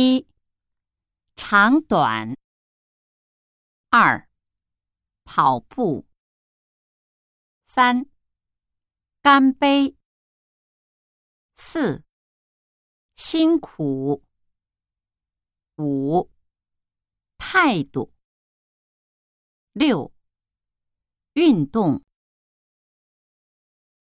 一、长短。二、跑步。三、干杯。四、辛苦。五、态度。六、运动。